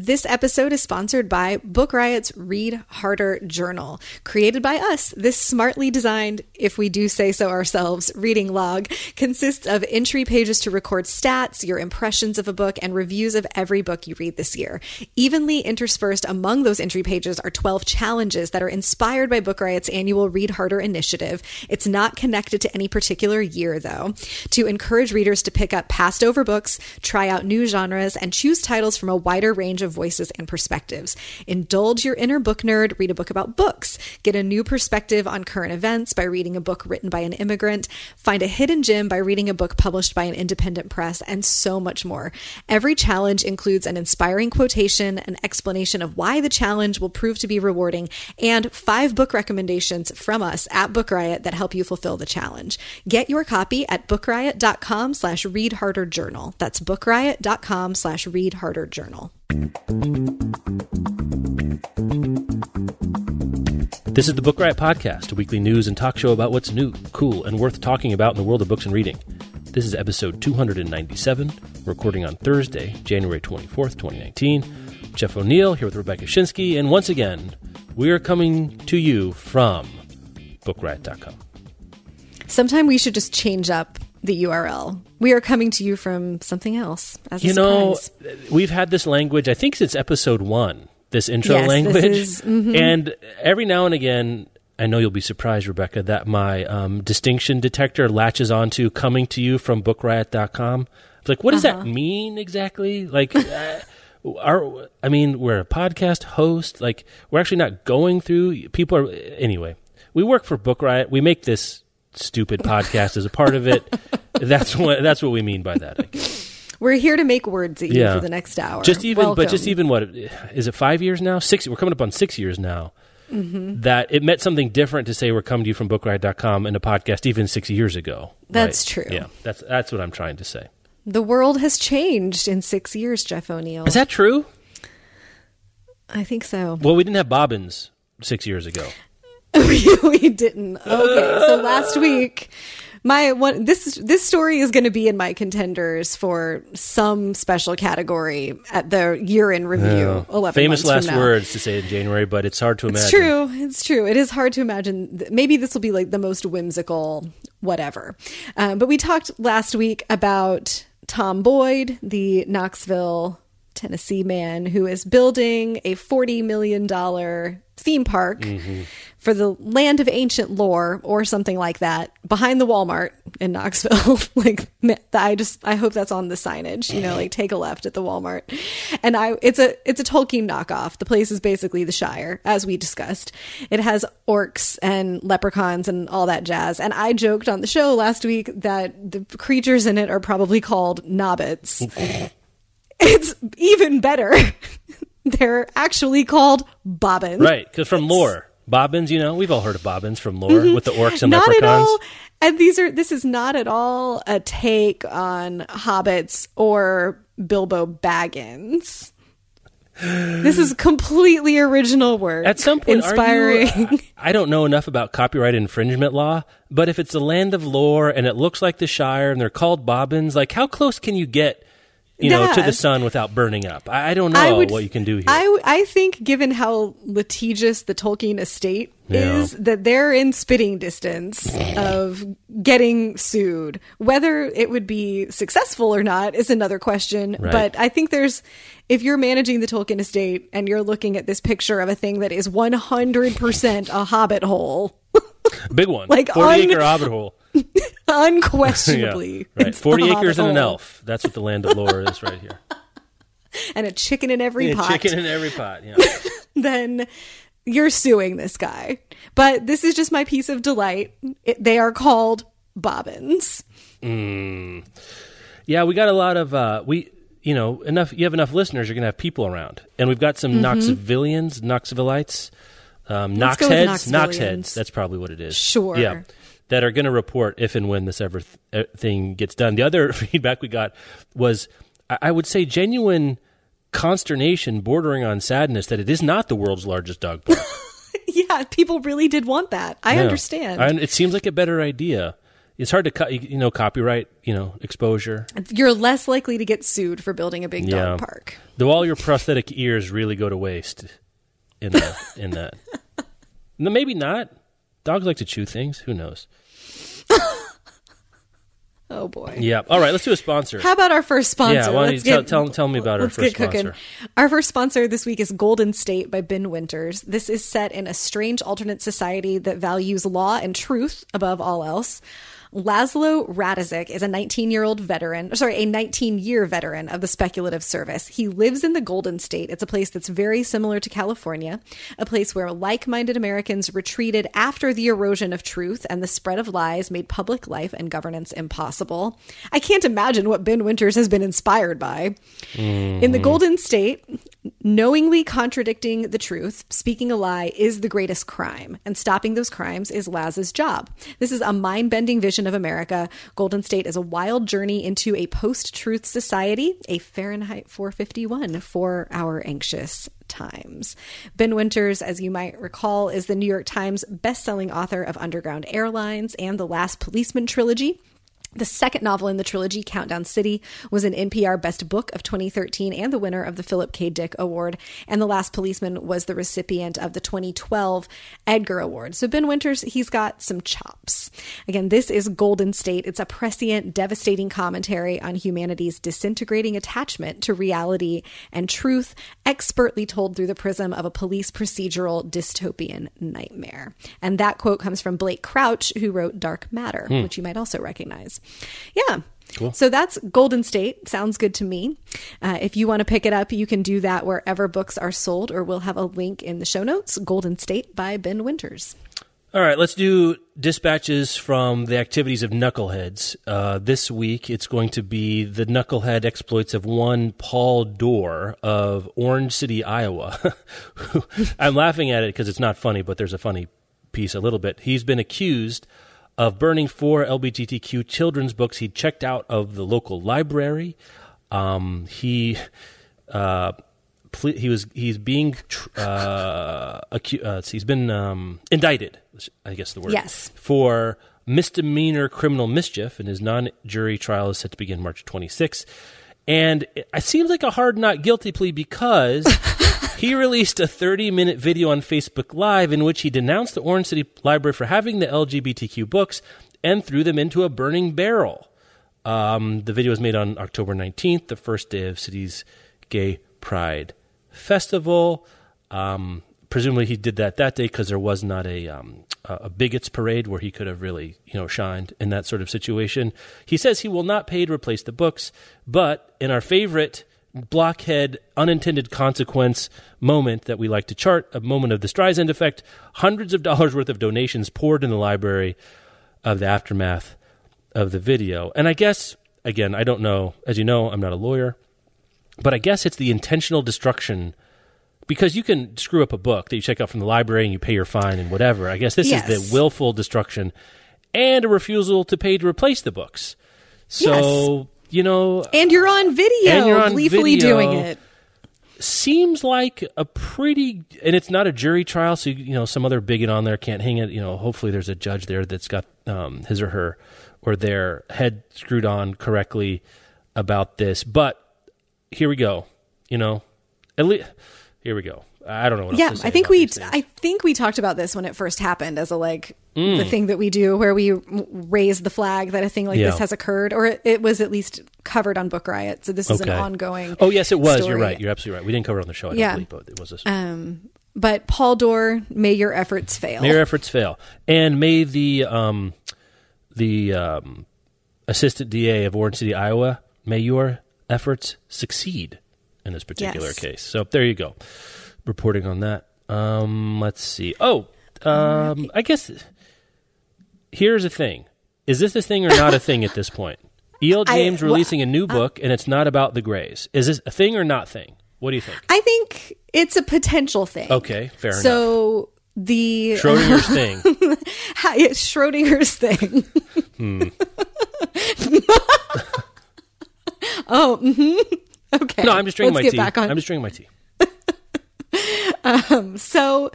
This episode is sponsored by Book Riot's Read Harder Journal, created by us. This smartly designed, if we do say so ourselves, reading log consists of entry pages to record stats, your impressions of a book, and reviews of every book you read this year. Evenly interspersed among those entry pages are 12 challenges that are inspired by Book Riot's annual Read Harder initiative. It's not connected to any particular year, though. To encourage readers to pick up passed-over books, try out new genres, and choose titles from a wider range of voices and perspectives. Indulge your inner book nerd, read a book about books, get a new perspective on current events by reading a book written by an immigrant, find a hidden gem by reading a book published by an independent press, and so much more. Every challenge includes an inspiring quotation, an explanation of why the challenge will prove to be rewarding, and 5 book recommendations from us at Book Riot that help you fulfill the challenge. Get your copy at bookriot.com/readharderjournal. That's bookriot.com/readharderjournal. This is the Book Riot Podcast, a weekly news and talk show about what's new, cool, and worth talking about in the world of books and reading. This is episode 297, recording on Thursday, January 24th, 2019. Jeff O'Neill here with Rebecca Shinsky, and once again, we are coming to you from BookRiot.com. Sometime we should just change up the URL. We are coming to you from something else. As you know, we've had this language, I think since episode 1, this intro language. This is, And every now and again, I know you'll be surprised, Rebecca, that my distinction detector latches onto coming to you from bookriot.com. It's like, what does that mean exactly? Like, we're a podcast host. Like, we're actually not going through. People are, anyway, we work for Book Riot. We make this stupid podcast as a part of it. That's what we mean by that, I guess. We're here to make words at you for the next hour. Just even what is it? 5 years now? 6? We're coming up on 6 years now. Mm-hmm. That it meant something different to say we're coming to you from BookRiot.com in a podcast even 6 years ago. That's right? True. Yeah, that's what I'm trying to say. The world has changed in 6 years, Jeff O'Neill. Is that true? I think so. Well, we didn't have bobbins 6 years ago. We didn't. Okay, so last week. This story is going to be in my contenders for some special category at the year in review. 11 famous months last words to say in January, but it's hard to imagine. It's true. It is hard to imagine. Maybe this will be like the most whimsical whatever. But we talked last week about Tom Boyd, the Knoxville, Tennessee man who is building a $40 million theme park for the land of ancient lore or something like that behind the Walmart in Knoxville. I hope that's on the signage, take a left at the Walmart. And it's a Tolkien knockoff. The place is basically the Shire, as we discussed. It has orcs and leprechauns and all that jazz. And I joked on the show last week that the creatures in it are probably called knobbits. It's even better. They're actually called bobbins. Right, because from lore. Bobbins, we've all heard of bobbins from lore with the orcs and leprechauns. Not at all. And this is not at all a take on hobbits or Bilbo Baggins. This is completely original work. At some point, inspiring. I don't know enough about copyright infringement law, but if it's the land of lore and it looks like the Shire and they're called bobbins, like how close can you get to the sun without burning up? I don't know what you can do here. I think given how litigious the Tolkien estate is, that they're in spitting distance of getting sued. Whether it would be successful or not is another question. Right. But I think if you're managing the Tolkien estate and you're looking at this picture of a thing that is 100% a hobbit hole. Big one. Like 40-acre hobbit hole. Unquestionably. Yeah, right. 40 acres and an elf. That's what the land of lore is right here. And a chicken in every pot. Chicken in every pot, yeah. Then you're suing this guy. But this is just my piece of delight. They are called bobbins. Yeah, we got a lot of you know, enough. You have enough listeners, you're going to have people around. And we've got some Knoxvillians, Knoxvillites, Knoxheads. That's probably what it is. Sure. Yeah. That are going to report if and when this ever thing gets done. The other feedback we got was, I would say, genuine consternation bordering on sadness that it is not the world's largest dog park. Yeah, people really did want that. I understand. It seems like a better idea. It's hard to copyright, exposure. You're less likely to get sued for building a big dog park. Though all your prosthetic ears really go to waste in that. No, maybe not. Dogs like to chew things. Who knows? Oh, boy. Yeah. All right. Let's do a sponsor. How about our first sponsor? Yeah. Why don't you tell me about our first sponsor. Our first sponsor this week is Golden State by Ben Winters. This is set in a strange alternate society that values law and truth above all else. Laszlo Radzik is a 19-year veteran of the speculative service. He lives in the Golden State. It's a place that's very similar to California, a place where like-minded Americans retreated after the erosion of truth and the spread of lies made public life and governance impossible. I can't imagine what Ben Winters has been inspired by. In the Golden State, knowingly contradicting the truth, speaking a lie, is the greatest crime, and stopping those crimes is Laz's job. This is a mind-bending vision of America. Golden State is a wild journey into a post-truth society, a Fahrenheit 451 for our anxious times. Ben Winters, as you might recall, is the New York Times best-selling author of Underground Airlines and The Last Policeman trilogy. The second novel in the trilogy, Countdown City, was an NPR Best Book of 2013 and the winner of the Philip K. Dick Award. And The Last Policeman was the recipient of the 2012 Edgar Award. So Ben Winters, he's got some chops. Again, this is Golden State. It's a prescient, devastating commentary on humanity's disintegrating attachment to reality and truth, expertly told through the prism of a police procedural dystopian nightmare. And that quote comes from Blake Crouch, who wrote Dark Matter, which you might also recognize. Yeah. Cool. So that's Golden State. Sounds good to me. If you want to pick it up, you can do that wherever books are sold, or we'll have a link in the show notes. Golden State by Ben Winters. All right. Let's do dispatches from the activities of knuckleheads. This week, it's going to be the knucklehead exploits of one Paul Dorr of Orange City, Iowa. I'm laughing at it because it's not funny, but there's a funny piece a little bit. He's been accused of burning 4 LGBTQ children's books he checked out of the local library. He's been indicted, I guess the word, yes, for misdemeanor criminal mischief, and his non-jury trial is set to begin March 26th. And it seems like a hard not guilty plea because he released a 30-minute video on Facebook Live in which he denounced the Orange City Library for having the LGBTQ books and threw them into a burning barrel. The video was made on October 19th, the first day of City's Gay Pride Festival. Presumably he did that day because there was not a bigots parade where he could have really, shined in that sort of situation. He says he will not pay to replace the books, but in our favorite blockhead unintended consequence moment that we like to chart, a moment of the Streisand effect, hundreds of dollars worth of donations poured in the library of the aftermath of the video. And I guess, again, I don't know, as you know, I'm not a lawyer, but I guess it's the intentional destruction. Because you can screw up a book that you check out from the library and you pay your fine and whatever. I guess this is the willful destruction and a refusal to pay to replace the books. So, And you're on video. And you're on gleefully video, doing it. Seems like a pretty... And it's not a jury trial, so, some other bigot on there can't hang it. Hopefully there's a judge there that's got his or her or their head screwed on correctly about this. But here we go. At least... Here we go. I don't know what else to say. I think we talked about this when it first happened as the thing that we do where we raise the flag that a thing like this has occurred, or it was at least covered on Book Riot. So this is an ongoing story. Oh, yes, it was. Story. You're right. You're absolutely right. We didn't cover it on the show. I don't believe, but it was this. But Paul Dorr, may your efforts fail. May your efforts fail. And may the assistant DA of Orange City, Iowa, may your efforts succeed in this particular case. So there you go. Reporting on that. Let's see. I guess here's a thing. Is this a thing or not a thing at this point? E.L. James releasing a new book, and it's not about the Greys. Is this a thing or not thing? What do you think? I think it's a potential thing. Okay, fair enough. So the... Schrodinger's thing. It's Schrodinger's thing. Oh, mm-hmm. Okay. No, I'm just drinking my tea. I'm just drinking my tea. So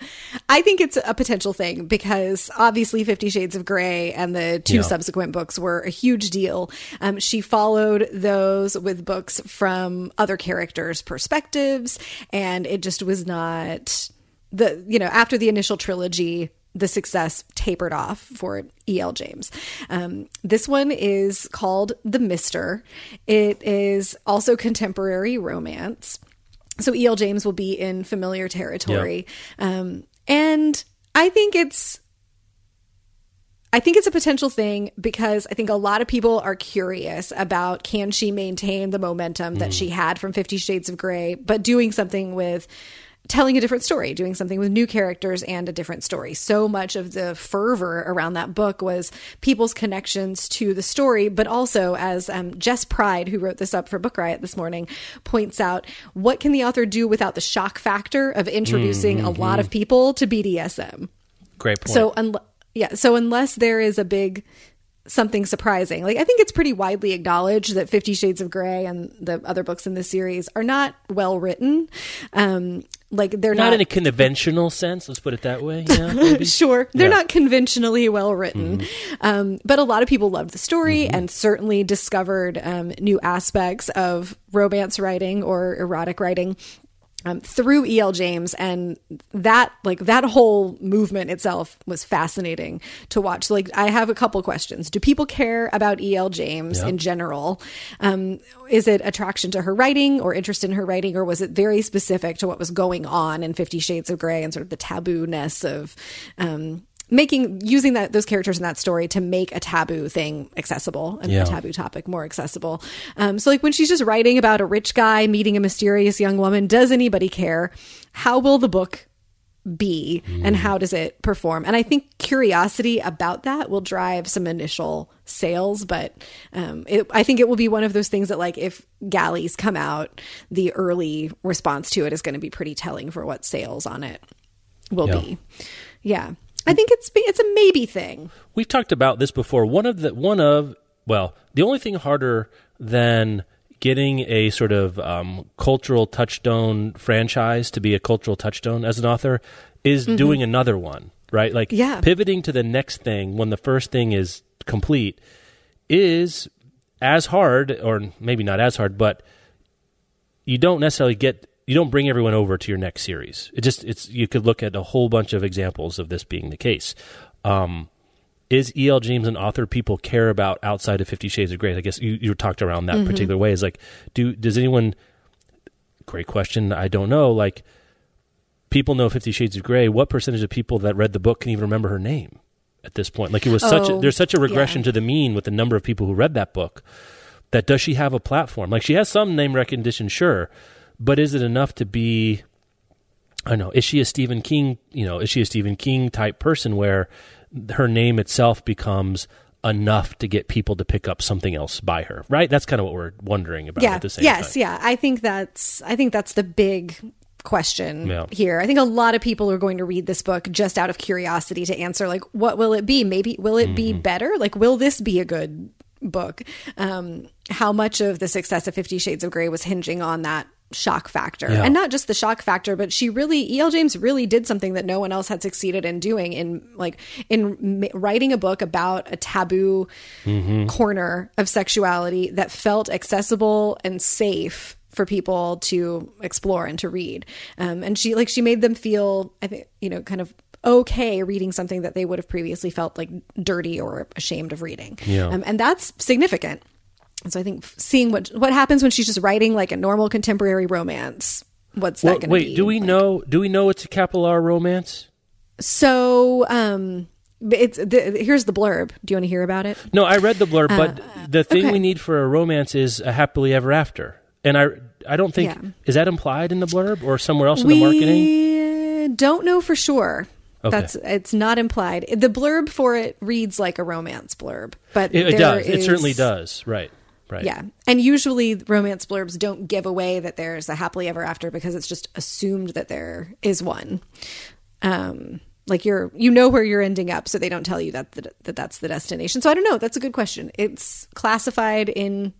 I think it's a potential thing because obviously 50 Shades of Grey and the two subsequent books were a huge deal. She followed those with books from other characters' perspectives, and it just was not the, you know, after the initial trilogy, the success tapered off for E.L. James. This one is called The Mister. It is also contemporary romance. So E.L. James will be in familiar territory. Yeah. And I think it's a potential thing because I think a lot of people are curious about, can she maintain the momentum that she had from 50 Shades of Grey, but doing something with telling a different story, doing something with new characters and a different story. So much of the fervor around that book was people's connections to the story, but also, as Jess Pride, who wrote this up for Book Riot this morning, points out, what can the author do without the shock factor of introducing a lot of people to BDSM? Great point. So, so unless there is a big... something surprising. Like, I think it's pretty widely acknowledged that 50 Shades of Grey and the other books in this series are not well written. Like, they're not in a conventional sense. Let's put it that way. Yeah, sure. They're not conventionally well written. But a lot of people loved the story and certainly discovered new aspects of romance writing or erotic writing through E.L. James, and that whole movement itself was fascinating to watch. Like, I have a couple questions. Do people care about E.L. James in general? Is it attraction to her writing or interest in her writing, or was it very specific to what was going on in 50 Shades of Grey and sort of the taboo-ness of using those characters in that story to make a taboo thing accessible and a taboo topic more accessible. So like, when she's just writing about a rich guy meeting a mysterious young woman, does anybody care? How will the book be and how does it perform? And I think curiosity about that will drive some initial sales, but I think it will be one of those things that, like, if galleys come out, the early response to it is going to be pretty telling for what sales on it will be. Yeah. I think it's a maybe thing. We've talked about this before. The only thing harder than getting a sort of cultural touchstone franchise to be a cultural touchstone as an author is doing another one, right? Like pivoting to the next thing when the first thing is complete is as hard, or maybe not as hard, but you don't necessarily get... you don't bring everyone over to your next series. You could look at a whole bunch of examples of this being the case. Is E.L. James an author people care about outside of 50 Shades of Grey? I guess you talked around that particular way. Is like, does anyone? Great question. I don't know. Like, people know 50 Shades of Grey. What percentage of people that read the book can even remember her name at this point? Like, it was there's such a regression to the mean with the number of people who read that book. That does she have a platform? Like, she has some name recognition, sure. But is it enough to be, I don't know, is she a Stephen King type person where her name itself becomes enough to get people to pick up something else by her, right? That's kind of what we're wondering about at the same time. Yes, I think that's the big question here. I think a lot of people are going to read this book just out of curiosity to answer, like, what will it be? Maybe, will it be better? Like, will this be a good book? How much of the success of 50 Shades of Grey was hinging on that shock factor, and not just the shock factor, but E.L. James really did something that no one else had succeeded in doing in writing a book about a taboo corner of sexuality that felt accessible and safe for people to explore and to read. And she made them feel, I think, kind of okay reading something that they would have previously felt like dirty or ashamed of reading. And that's significant. So I think seeing what happens when she's just writing like a normal contemporary romance, that going to be? Wait, do we know it's a capital R romance? So here's the blurb. Do you want to hear about it? No, I read the blurb, but the thing we need for a romance is a happily ever after. And I don't think, is that implied in the blurb or somewhere else in the marketing? We don't know for sure. Okay. It's not implied. The blurb for it reads like a romance blurb, but it certainly does. Right. Right. Yeah. And usually romance blurbs don't give away that there's a happily ever after because it's just assumed that there is one. Like you know where you're ending up, so they don't tell you that's the destination. So I don't know. That's a good question. It's classified in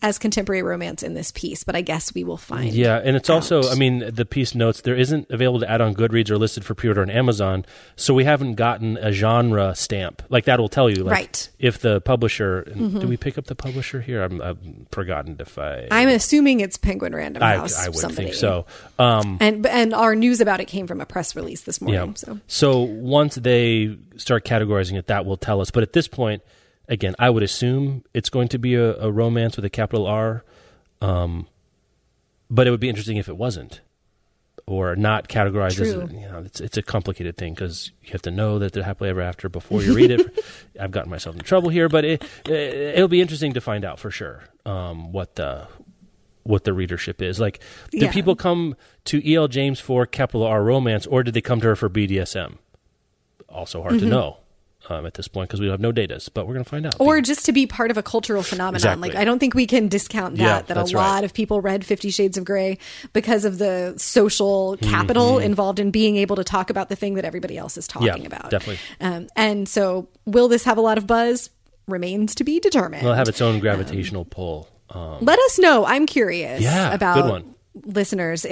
as contemporary romance in this piece, but I guess we will find. Yeah, and it's also, I mean, the piece notes there isn't available to add on Goodreads or listed for pre-order on Amazon, so we haven't gotten a genre stamp. Like that will tell you, like, right? If the publisher, mm-hmm. Do we pick up the publisher here? I've forgotten if I. I'm assuming it's Penguin Random House. I would think so. And our news about it came from a press release this morning. Yeah. So once they start categorizing it, that will tell us. But at this point. Again, I would assume it's going to be a romance with a capital R, but it would be interesting if it wasn't or not categorized True. As a, you know, it's a complicated thing because you have to know that they're happily ever after before you read it. I've gotten myself in trouble here, but it'll be interesting to find out for sure what the readership is. Like, do yeah. people come to E.L. James for capital R romance, or did they come to her for BDSM? Also hard mm-hmm. to know. At this point, because we have no data, but we're going to find out. Or just to be part of a cultural phenomenon. Exactly. Like, I don't think we can discount that a lot right. of people read 50 Shades of Grey because of the social capital mm-hmm. involved in being able to talk about the thing that everybody else is talking about. Definitely. And so, will this have a lot of buzz? Remains to be determined. It'll have its own gravitational pull. Let us know. I'm curious about listeners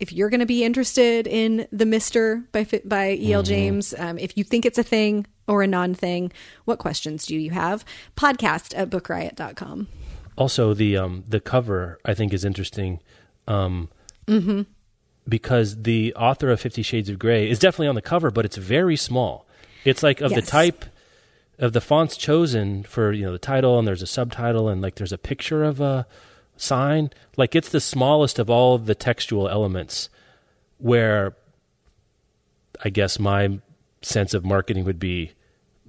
if you're going to be interested in The Mister by E.L. James, if you think it's a thing or a non-thing, what questions do you have? podcast@bookriot.com. Also, the cover, I think, is interesting mm-hmm. because the author of 50 Shades of Grey is definitely on the cover, but it's very small. It's like of the type of the fonts chosen for the title, and there's a subtitle, and like there's a picture of a sign, like it's the smallest of all of the textual elements, where I guess my sense of marketing would be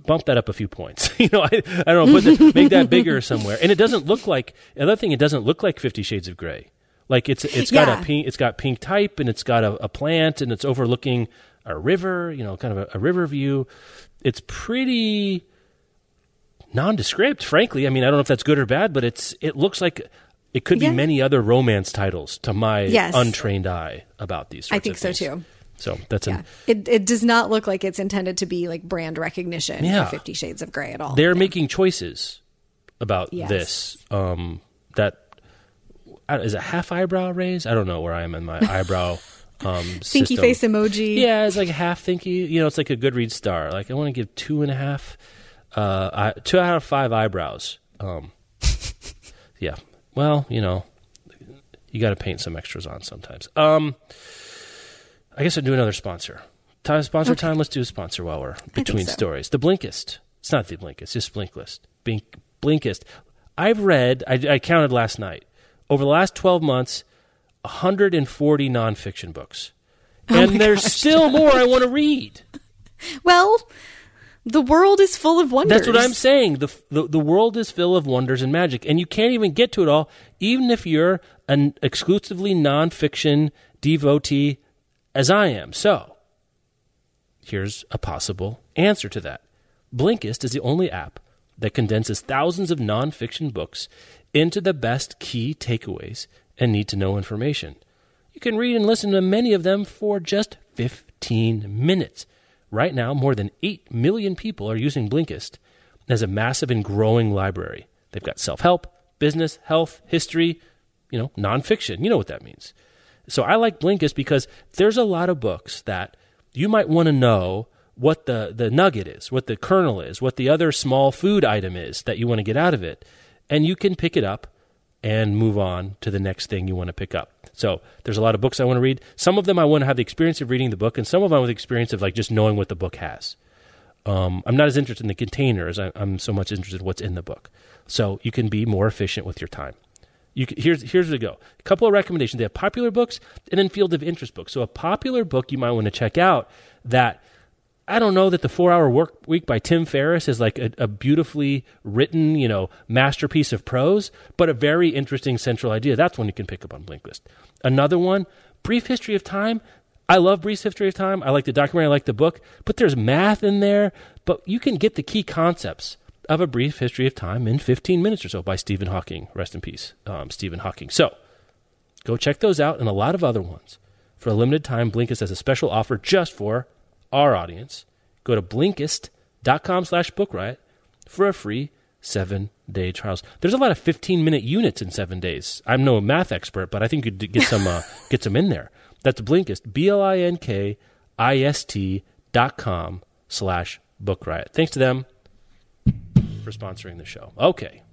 bump that up a few points. I don't know, make that bigger somewhere. And it doesn't look like it doesn't look like 50 Shades of Grey. Like it's got a pink, it's got pink type, and it's got a plant, and it's overlooking a river, kind of a river view. It's pretty nondescript, frankly. I mean, I don't know if that's good or bad, but it looks like it could be many other romance titles to my untrained eye about these sorts of things. I think so, too. So that's It does not look like it's intended to be like brand recognition for 50 Shades of Grey at all. They're making choices about this. Is a half eyebrow raise? I don't know where I am in my eyebrow thinky system. Face emoji. Yeah, it's like half thinky. It's like a Goodreads star. Like I want to give 2 out of 5 eyebrows. Yeah. Well, you got to paint some extras on sometimes. I guess I'd do another sponsor. Time, let's do a sponsor while we're between stories. The Blinkist. It's not the Blinkist, just Blinkist. Blinkist. I've read, I counted last night, over the last 12 months, 140 nonfiction books. And there's still more I want to read. Well, the world is full of wonders. That's what I'm saying. The world is full of wonders and magic, and you can't even get to it all, even if you're an exclusively nonfiction devotee, as I am. So, here's a possible answer to that. Blinkist is the only app that condenses thousands of nonfiction books into the best key takeaways and need-to-know information. You can read and listen to many of them for just 15 minutes. Right now, more than 8 million people are using Blinkist as a massive and growing library. They've got self-help, business, health, history, nonfiction. You know what that means. So I like Blinkist because there's a lot of books that you might want to know what the nugget is, what the kernel is, what the other small food item is that you want to get out of it. And you can pick it up and move on to the next thing you want to pick up. So there's a lot of books I want to read. Some of them I want to have the experience of reading the book, and some of them with the experience of like just knowing what the book has. I'm not as interested in the container as I'm so much interested in what's in the book. So you can be more efficient with your time. Here's where to go. A couple of recommendations. They have popular books and then field of interest books. So a popular book you might want to check out that I don't know that the 4-Hour Work Week by Tim Ferriss is like a beautifully written, masterpiece of prose, but a very interesting central idea. That's one you can pick up on Blinkist. Another one, Brief History of Time. I love Brief History of Time. I like the documentary. I like the book, but there's math in there, but you can get the key concepts of A Brief History of Time in 15 Minutes or so by Stephen Hawking. Rest in peace, Stephen Hawking. So go check those out and a lot of other ones. For a limited time, Blinkist has a special offer just for our audience. Go to Blinkist.com/Book Riot for a free 7-day trial. There's a lot of 15-minute units in 7 days. I'm no math expert, but I think you'd get some in there. That's Blinkist, Blinkist.com/Book Riot. Thanks to them for sponsoring the show. Okay.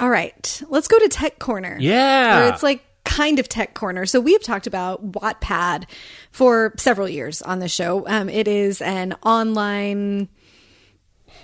All right. Let's go to Tech Corner. Yeah. Where it's like kind of Tech Corner. So we have talked about Wattpad for several years on the show. It is an online...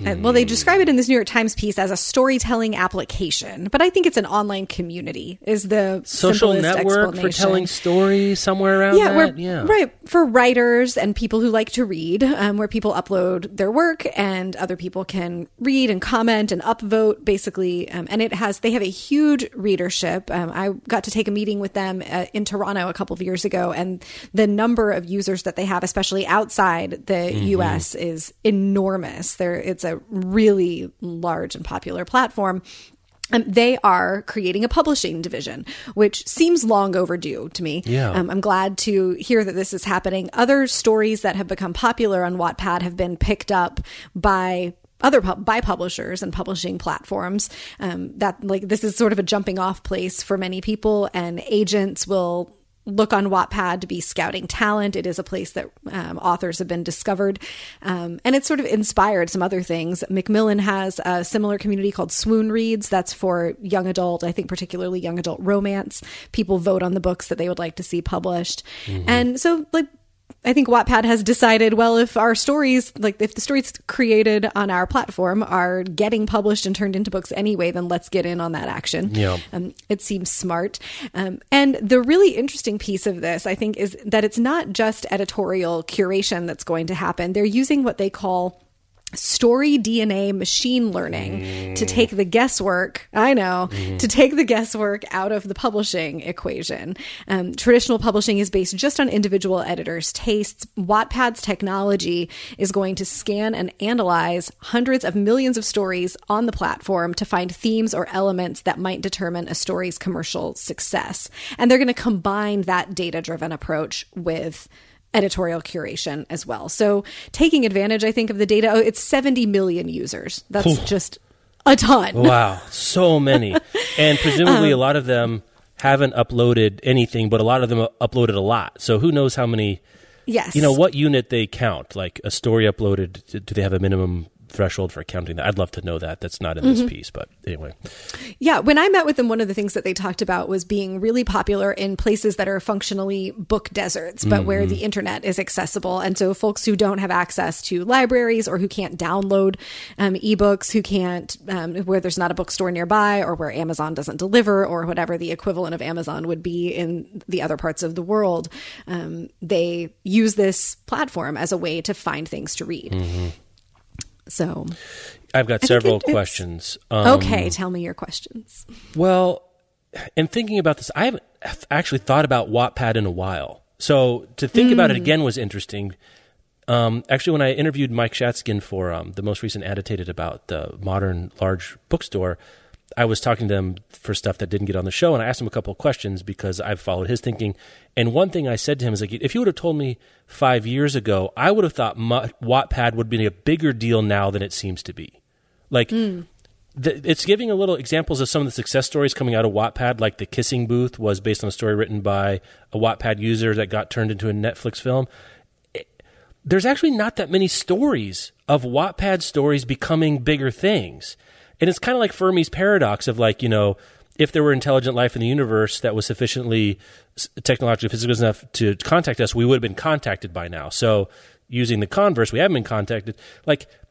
Well, they describe it in this New York Times piece as a storytelling application, but I think it's an online community is the social network for telling stories somewhere around that. Yeah, right. For writers and people who like to read, where people upload their work and other people can read and comment and upvote, basically. And they have a huge readership. I got to take a meeting with them in Toronto a couple of years ago, and the number of users that they have, especially outside the U.S., is enormous. It's a really large and popular platform. They are creating a publishing division, which seems long overdue to me. Yeah. I'm glad to hear that this is happening. Other stories that have become popular on Wattpad have been picked up by by publishers and publishing platforms. This is sort of a jumping off place for many people, and agents will look on Wattpad to be scouting talent. It is a place that authors have been discovered. And it's sort of inspired some other things. Macmillan has a similar community called Swoon Reads. That's for young adult, I think particularly young adult romance. People vote on the books that they would like to see published. Mm-hmm. And so I think Wattpad has decided, well, if our stories, if the stories created on our platform are getting published and turned into books anyway, then let's get in on that action. Yeah. It seems smart. And the really interesting piece of this, I think, is that it's not just editorial curation that's going to happen. They're using what they call story DNA machine learning to take the guesswork, to take the guesswork out of the publishing equation. Traditional publishing is based just on individual editors' tastes. Wattpad's technology is going to scan and analyze hundreds of millions of stories on the platform to find themes or elements that might determine a story's commercial success. And they're going to combine that data-driven approach with editorial curation as well. So taking advantage, I think, of the data. Oh, it's 70 million users. That's just a ton. Wow. So many. And presumably a lot of them haven't uploaded anything, but a lot of them uploaded a lot. So who knows how many, yes. What unit they count, like a story uploaded, do they have a minimum threshold for counting that? I'd love to know that. That's not in this piece, but anyway. Yeah, when I met with them, one of the things that they talked about was being really popular in places that are functionally book deserts, but where the internet is accessible. And so folks who don't have access to libraries or who can't download ebooks, where there's not a bookstore nearby or where Amazon doesn't deliver or whatever the equivalent of Amazon would be in the other parts of the world, they use this platform as a way to find things to read. Mm-hmm. So I've got several questions. Okay, tell me your questions. Well, in thinking about this, I haven't actually thought about Wattpad in a while. So to think about it again was interesting. Actually, when I interviewed Mike Shatskin for the most recent Annotated about the modern large bookstore, I was talking to him for stuff that didn't get on the show, and I asked him a couple of questions because I've followed his thinking. And one thing I said to him is, if you would have told me 5 years ago, I would have thought Wattpad would be a bigger deal now than it seems to be. It's giving a little examples of some of the success stories coming out of Wattpad, like The Kissing Booth was based on a story written by a Wattpad user that got turned into a Netflix film. There's actually not that many stories of Wattpad stories becoming bigger things. And it's kind of like Fermi's paradox of if there were intelligent life in the universe that was sufficiently technologically physical enough to contact us, we would have been contacted by now. So using the converse, we haven't been contacted.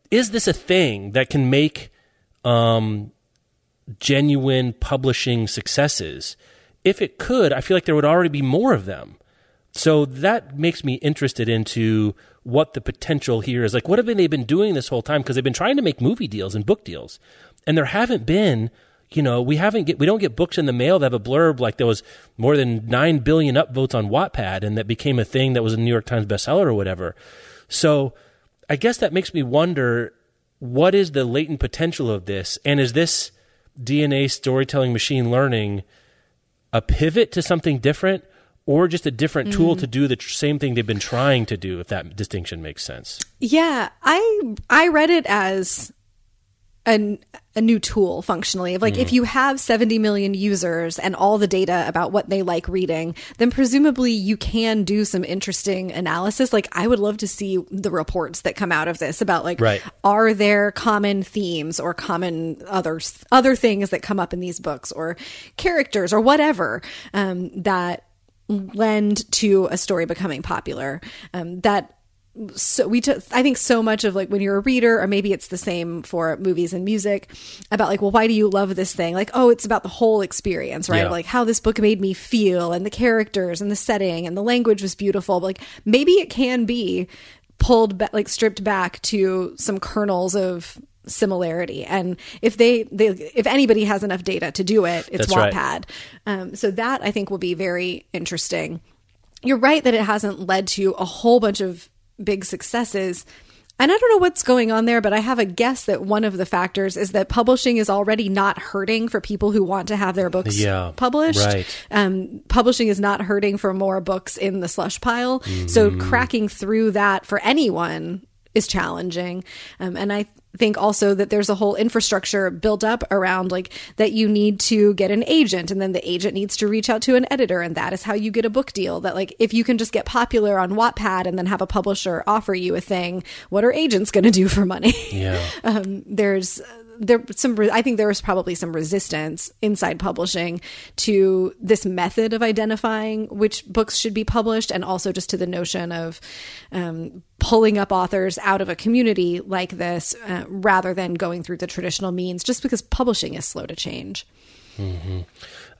Is this a thing that can make genuine publishing successes? If it could, I feel like there would already be more of them. So that makes me interested into what the potential here is. What have they been doing this whole time? Because they've been trying to make movie deals and book deals. And there haven't been, we don't get books in the mail that have a blurb like there was more than 9 billion upvotes on Wattpad and that became a thing that was a New York Times bestseller or whatever. So I guess that makes me wonder, what is the latent potential of this? And is this DNA storytelling machine learning a pivot to something different, or just a different tool to do the same thing they've been trying to do, if that distinction makes sense? Yeah, I read it as a new tool functionally. Of like, if you have 70 million users and all the data about what they like reading, then presumably you can do some interesting analysis. Like, I would love to see the reports that come out of this about, like, are there common themes or common other things that come up in these books, or characters, or whatever that lend to a story becoming popular. I think so much of, like, when you're a reader, or maybe it's the same for movies and music, about, like, well, why do you love this thing? Like, oh, it's about the whole experience, right? Yeah. Like, how this book made me feel, and the characters, and the setting, and the language was beautiful. But, like, maybe it can be stripped back to some kernels of similarity. And if if anybody has enough data to do it, it's Wattpad. Right. So that, I think, will be very interesting. You're right that it hasn't led to a whole bunch of big successes. And I don't know what's going on there, but I have a guess that one of the factors is that publishing is already not hurting for people who want to have their books published. Right. Publishing is not hurting for more books in the slush pile. So cracking through that for anyone is challenging. And I think also that there's a whole infrastructure built up around, like, that you need to get an agent, and then the agent needs to reach out to an editor, and that is how you get a book deal. That, like, if you can just get popular on Wattpad and then have a publisher offer you a thing, what are agents going to do for money? Yeah. I think there was probably some resistance inside publishing to this method of identifying which books should be published, and also just to the notion of pulling up authors out of a community like this rather than going through the traditional means, just because publishing is slow to change. Mm-hmm.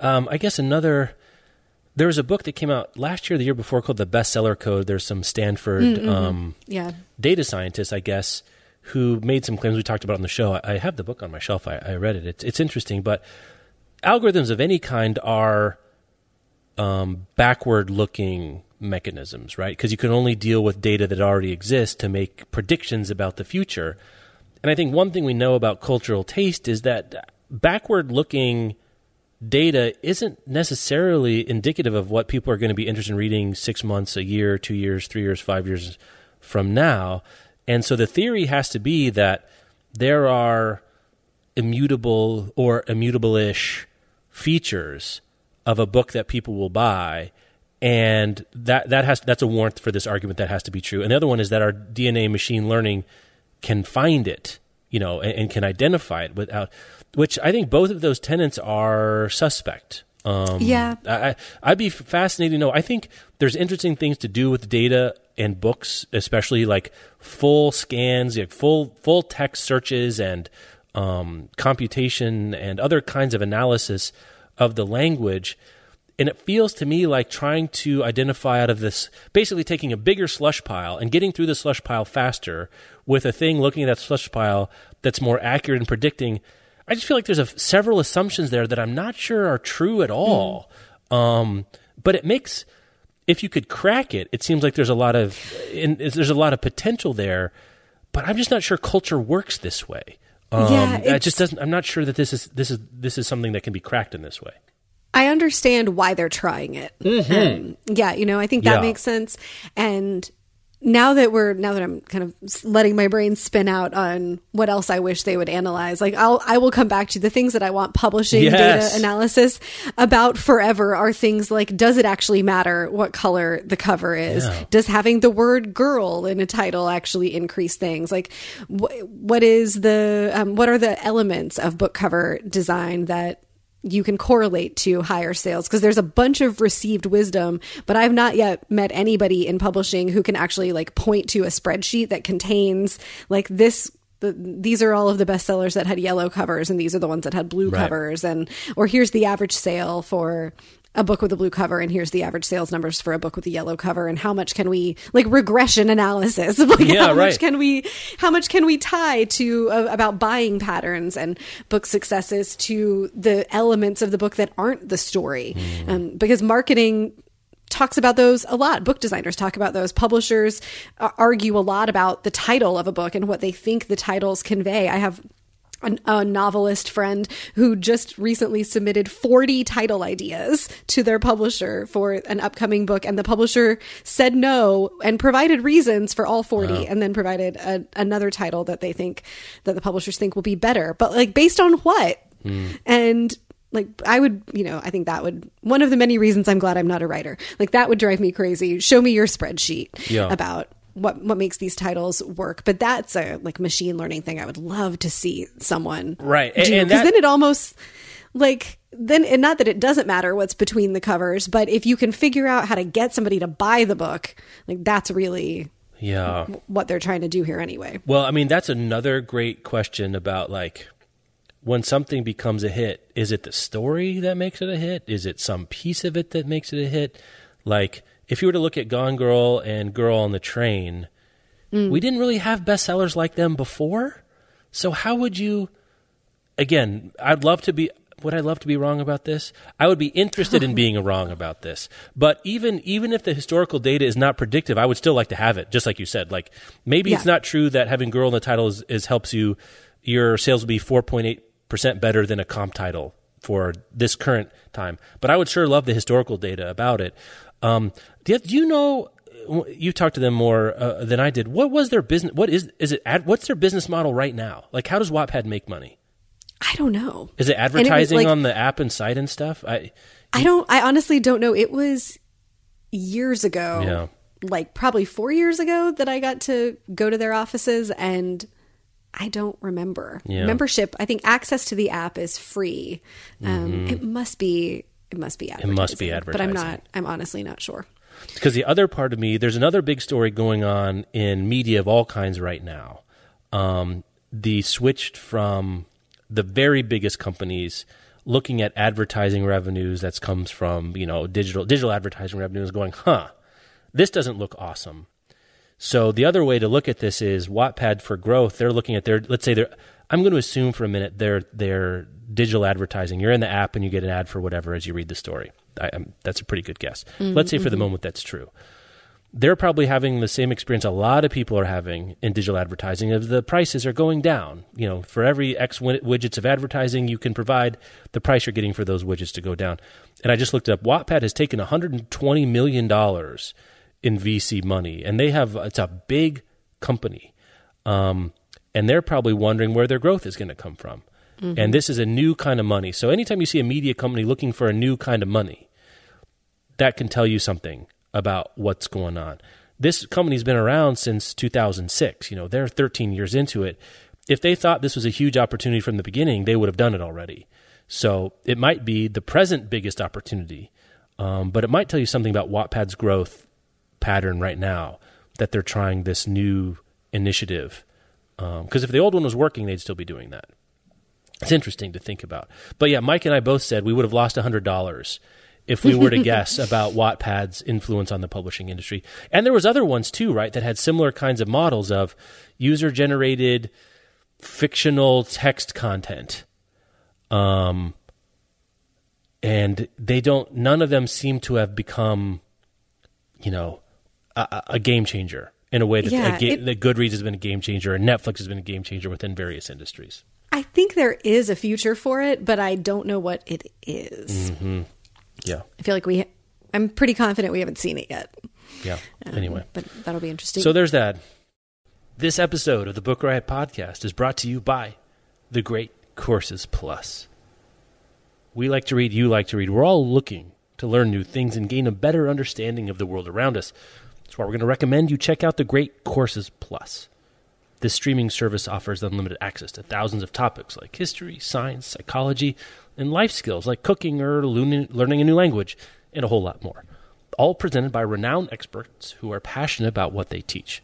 I guess there was a book that came out last year, the year before, called The Bestseller Code. There's some Stanford data scientists, I guess, who made some claims we talked about on the show. I have the book on my shelf. I read it. It's interesting, but algorithms of any kind are backward-looking mechanisms, right? Because you can only deal with data that already exists to make predictions about the future. And I think one thing we know about cultural taste is that backward-looking data isn't necessarily indicative of what people are going to be interested in reading 6 months, a year, 2 years, 3 years, 5 years from now. And so the theory has to be that there are immutable or immutable-ish features of a book that people will buy, and that's a warrant for this argument that has to be true. And the other one is that our DNA machine learning can find it, and can identify it without. Which I think both of those tenets are suspect. I'd be fascinated to know. I think there's interesting things to do with data and books, especially like full scans, like full text searches, and computation and other kinds of analysis of the language. And it feels to me like trying to identify out of this, basically taking a bigger slush pile and getting through the slush pile faster with a thing looking at that slush pile that's more accurate in predicting. I just feel like there's several assumptions there that I'm not sure are true at all. But it makes, if you could crack it, it seems like there's a lot of potential there, but I'm just not sure culture works this way. I'm not sure that this is something that can be cracked in this way. I understand why they're trying it. Mm-hmm. I think that makes sense. And now that I'm kind of letting my brain spin out on what else I wish they would analyze, like I will come back to the things that I want publishing data analysis about forever are things like, does it actually matter what color the cover is? Yeah. Does having the word girl in a title actually increase things? Like what are the elements of book cover design that you can correlate to higher sales? Because there's a bunch of received wisdom, but I've not yet met anybody in publishing who can actually, like, point to a spreadsheet that contains, like, these are all of the bestsellers that had yellow covers, and these are the ones that had blue covers, or here's the average sale for a book with a blue cover, and here's the average sales numbers for a book with a yellow cover, and how much can we, like, regression analysis, like, how much can we tie to about buying patterns and book successes to the elements of the book that aren't the story, because marketing talks about those a lot. Book designers talk about those. Publishers argue a lot about the title of a book and what they think the titles convey. I have a novelist friend who just recently submitted 40 title ideas to their publisher for an upcoming book, and the publisher said no and provided reasons for all 40. Wow. And then provided another title that they think that the publishers think will be better, but like based on what? And like, I would, you know, I think that would, one of the many reasons I'm glad I'm not a writer, like that would drive me crazy. Show me your spreadsheet about what makes these titles work. But that's a like machine learning thing I would love to see someone do. And that, then it almost like then, and not that it doesn't matter what's between the covers, but if you can figure out how to get somebody to buy the book, like that's really what they're trying to do here anyway. Well, I mean, that's another great question about like, when something becomes a hit, is it the story that makes it a hit? Is it some piece of it that makes it a hit? Like, if you were to look at Gone Girl and Girl on the Train, we didn't really have bestsellers like them before. So how would you, again, would I love to be wrong about this? I would be interested in being wrong about this. But even if the historical data is not predictive, I would still like to have it, just like you said. Like, maybe it's not true that having Girl in the title is helps you, your sales will be 4.8% better than a comp title for this current time. But I would sure love the historical data about it. Do you know, you talked to them more than I did. What was their business? What is it? What's their business model right now? Like, how does Wattpad make money? I don't know. Is it advertising on the app and site and stuff? I honestly don't know. It was years ago, like probably 4 years ago that I got to go to their offices, and I don't remember. Membership, I think access to the app is free. It must be advertising. But I'm honestly not sure. Because the other part of me, there's another big story going on in media of all kinds right now. The switch from the very biggest companies looking at advertising revenues that comes from, you know, digital advertising revenues, going, this doesn't look awesome. So the other way to look at this is Wattpad for growth. They're looking at I'm going to assume for a minute their digital advertising. You're in the app and you get an ad for whatever as you read the story. That's a pretty good guess. Let's say for the moment that's true. They're probably having the same experience a lot of people are having in digital advertising, of the prices are going down. You know, for every X widgets of advertising you can provide, the price you're getting for those widgets to go down. And I just looked it up. Wattpad has taken $120 million in VC money, and they have, it's a big company. And they're probably wondering where their growth is going to come from. And this is a new kind of money. So anytime you see a media company looking for a new kind of money, that can tell you something about what's going on. This company's been around since 2006. You know, they're 13 years into it. If they thought this was a huge opportunity from the beginning, they would have done it already. So it might be the present biggest opportunity, but it might tell you something about Wattpad's growth pattern right now, that they're trying this new initiative, because if the old one was working, they'd still be doing that. It's interesting to think about. But yeah, Mike and I both said we would have lost $100 if we were to guess about Wattpad's influence on the publishing industry. And there was other ones too, right, that had similar kinds of models of user generated fictional text content, and none of them seem to have become, you know, a game changer in a way that, that Goodreads has been a game changer and Netflix has been a game changer within various industries. I think there is a future for it, but I don't know what it is. Yeah. I feel like I'm pretty confident we haven't seen it yet. Yeah. Anyway. But that'll be interesting. So there's that. This episode of the Book Riot Podcast is brought to you by The Great Courses Plus. We like to read. You like to read. We're all looking to learn new things and gain a better understanding of the world around us. That's why we're going to recommend you check out The Great Courses Plus. This streaming service offers unlimited access to thousands of topics like history, science, psychology, and life skills like cooking or learning a new language, and a whole lot more. All presented by renowned experts who are passionate about what they teach.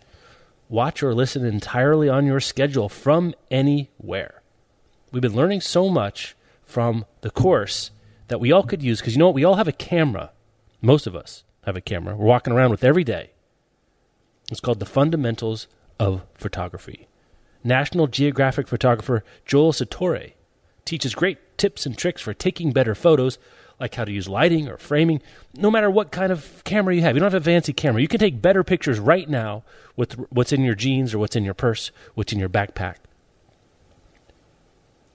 Watch or listen entirely on your schedule from anywhere. We've been learning so much from the course that we all could use, because you know what? We all have a camera. Most of us have a camera we're walking around with every day. It's called The Fundamentals of Photography. National Geographic photographer Joel Satore teaches great tips and tricks for taking better photos, like how to use lighting or framing, no matter what kind of camera you have. You don't have a fancy camera. You can take better pictures right now with what's in your jeans or what's in your purse, what's in your backpack.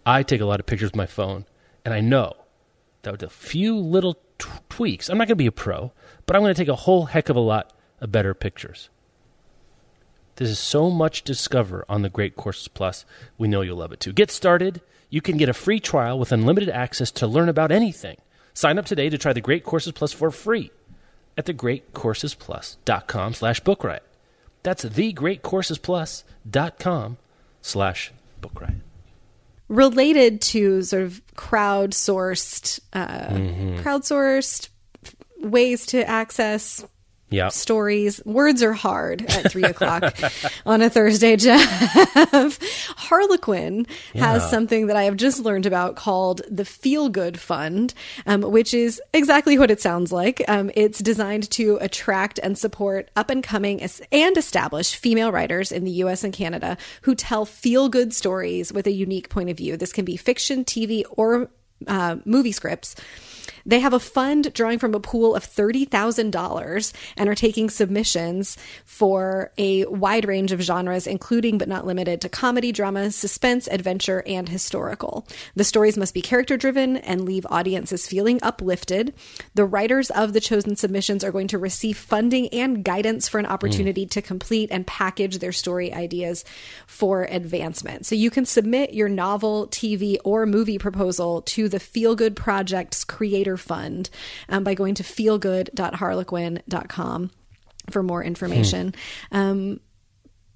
I take a lot of pictures with my phone, and I know that with a few little tweaks, I'm not going to be a pro, but I'm going to take a whole heck of a lot of better pictures. This is so much to discover on The Great Courses Plus. We know you'll love it too. Get started. You can get a free trial with unlimited access to learn about anything. Sign up today to try The Great Courses Plus for free at thegreatcoursesplus.com/bookriot. That's thegreatcoursesplus.com/bookriot. Related to sort of crowdsourced, crowdsourced ways to access stories. Words are hard at 3 o'clock on a Thursday, Jeff. Harlequin has something that I have just learned about called the Feel Good Fund, which is exactly what it sounds like. It's designed to attract and support up and coming and established female writers in the US and Canada who tell feel good stories with a unique point of view. This can be fiction, TV, or movie scripts. They have a fund drawing from a pool of $30,000 and are taking submissions for a wide range of genres, including but not limited to comedy, drama, suspense, adventure, and historical. The stories must be character-driven and leave audiences feeling uplifted. The writers of the chosen submissions are going to receive funding and guidance for an opportunity to complete and package their story ideas for advancement. So you can submit your novel, TV, or movie proposal to the Feel Good Project's Creator Fund by going to feelgood.harlequin.com for more information.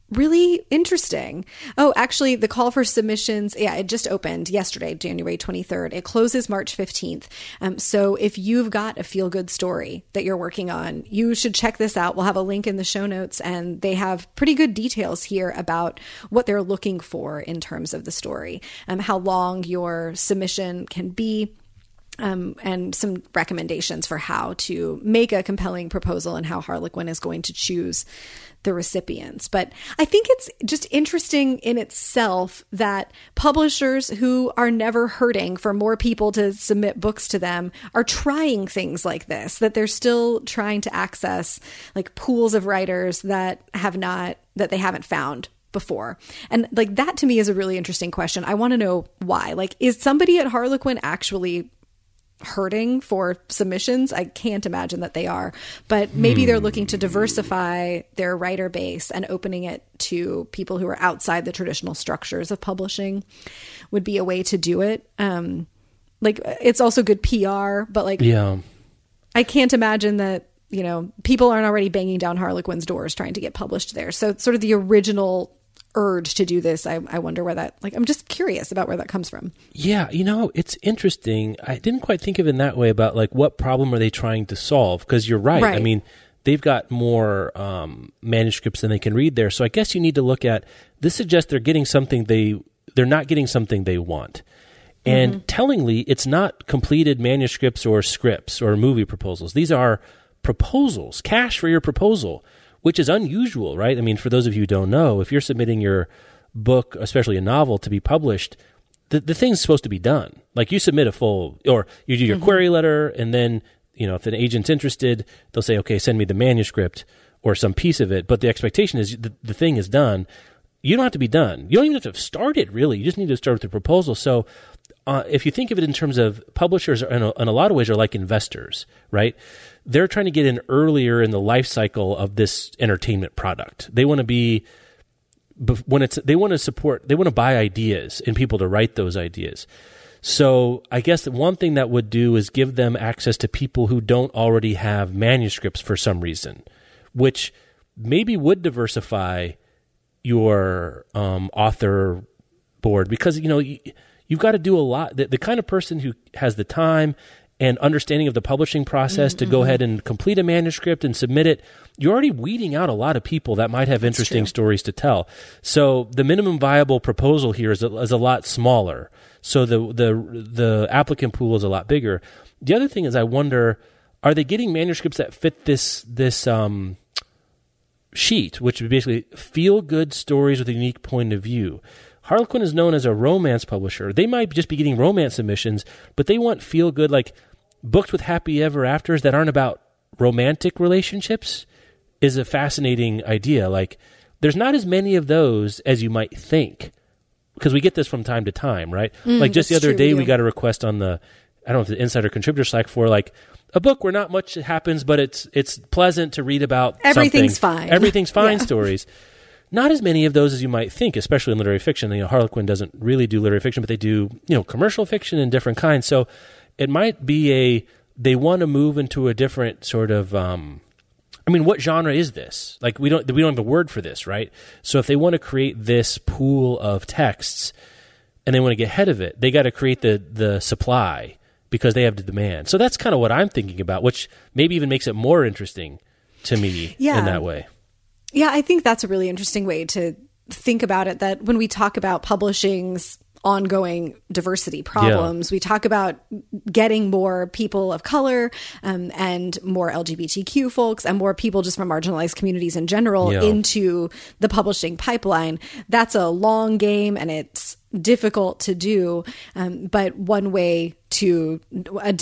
Really interesting. Oh, actually, the call for submissions, it just opened yesterday, January 23rd. It closes March 15th. So if you've got a feel-good story that you're working on, you should check this out. We'll have a link in the show notes, and they have pretty good details here about what they're looking for in terms of the story, how long your submission can be, and some recommendations for how to make a compelling proposal and how Harlequin is going to choose the recipients. But I think it's just interesting in itself that publishers who are never hurting for more people to submit books to them are trying things like this, that they're still trying to access like pools of writers that they haven't found before. And like that to me is a really interesting question. I want to know why. Like, is somebody at Harlequin actually hurting for submissions? I can't imagine that they are, but maybe they're looking to diversify their writer base, and opening it to people who are outside the traditional structures of publishing would be a way to do it. Like, it's also good PR, but like, I can't imagine that, you know, people aren't already banging down Harlequin's doors trying to get published there. So it's sort of the original urge to do this. I wonder where that, like, I'm just curious about where that comes from. Yeah, you know, it's interesting. I didn't quite think of it in that way about like what problem are they trying to solve? Because you're right. I mean, they've got more manuscripts than they can read there. So I guess you need to look at, this suggests they're getting something they're not getting something they want. And tellingly, it's not completed manuscripts or scripts or movie proposals. These are proposals, cash for your proposal, which is unusual, right? I mean, for those of you who don't know, if you're submitting your book, especially a novel, to be published, the thing's supposed to be done. Like, you submit a full, or you do your query letter, and then, you know, if an agent's interested, they'll say, okay, send me the manuscript or some piece of it. But the expectation is the thing is done. You don't have to be done. You don't even have to have started, really. You just need to start with the proposal. So if you think of it in terms of publishers, in a lot of ways, are like investors, right? They're trying to get in earlier in the life cycle of this entertainment product. They want to be they want to buy ideas and people to write those ideas. So I guess the one thing that would do is give them access to people who don't already have manuscripts for some reason, which maybe would diversify your author board, because, you know, you've got to do a lot. The kind of person who has the time and understanding of the publishing process to go ahead and complete a manuscript and submit it, you're already weeding out a lot of people that might have interesting stories to tell. So the minimum viable proposal here is a lot smaller. So the applicant pool is a lot bigger. The other thing is, I wonder, are they getting manuscripts that fit this sheet, which would basically feel-good stories with a unique point of view? Harlequin is known as a romance publisher. They might just be getting romance submissions, but they want feel-good, like books with happy ever afters that aren't about romantic relationships is a fascinating idea. Like, there's not as many of those as you might think, because we get this from time to time, right? Like, just the other day, we got a request on the, I don't know if the Insider Contributor Slack, for like a book where not much happens, but it's pleasant to read about. Everything's fine stories. Not as many of those as you might think, especially in literary fiction. You know, Harlequin doesn't really do literary fiction, but they do, commercial fiction and different kinds. So it might be they want to move into a different sort of, what genre is this? Like, we don't have a word for this, right? So if they want to create this pool of texts and they want to get ahead of it, they got to create the supply because they have the demand. So that's kind of what I'm thinking about, which maybe even makes it more interesting to me in that way. Yeah, I think that's a really interesting way to think about it, that when we talk about publishing's ongoing diversity problems, we talk about getting more people of color and more LGBTQ folks and more people just from marginalized communities in general into the publishing pipeline. That's a long game and it's difficult to do, but one way to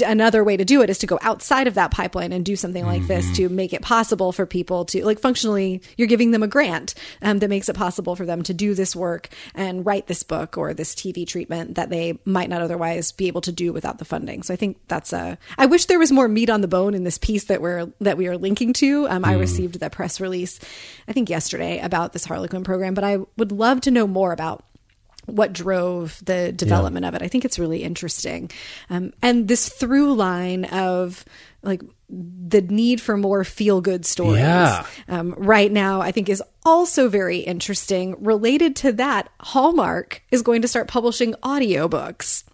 another way to do it is to go outside of that pipeline and do something like this to make it possible for people to, like, functionally, you're giving them a grant that makes it possible for them to do this work and write this book or this TV treatment that they might not otherwise be able to do without the funding. So I think that's I wish there was more meat on the bone in this piece that we are linking to. I received the press release, I think yesterday, about this Harlequin program, but I would love to know more about what drove the development of it. I think it's really interesting. And this through line of, like, the need for more feel-good stories right now, I think, is also very interesting. Related to that, Hallmark is going to start publishing audiobooks.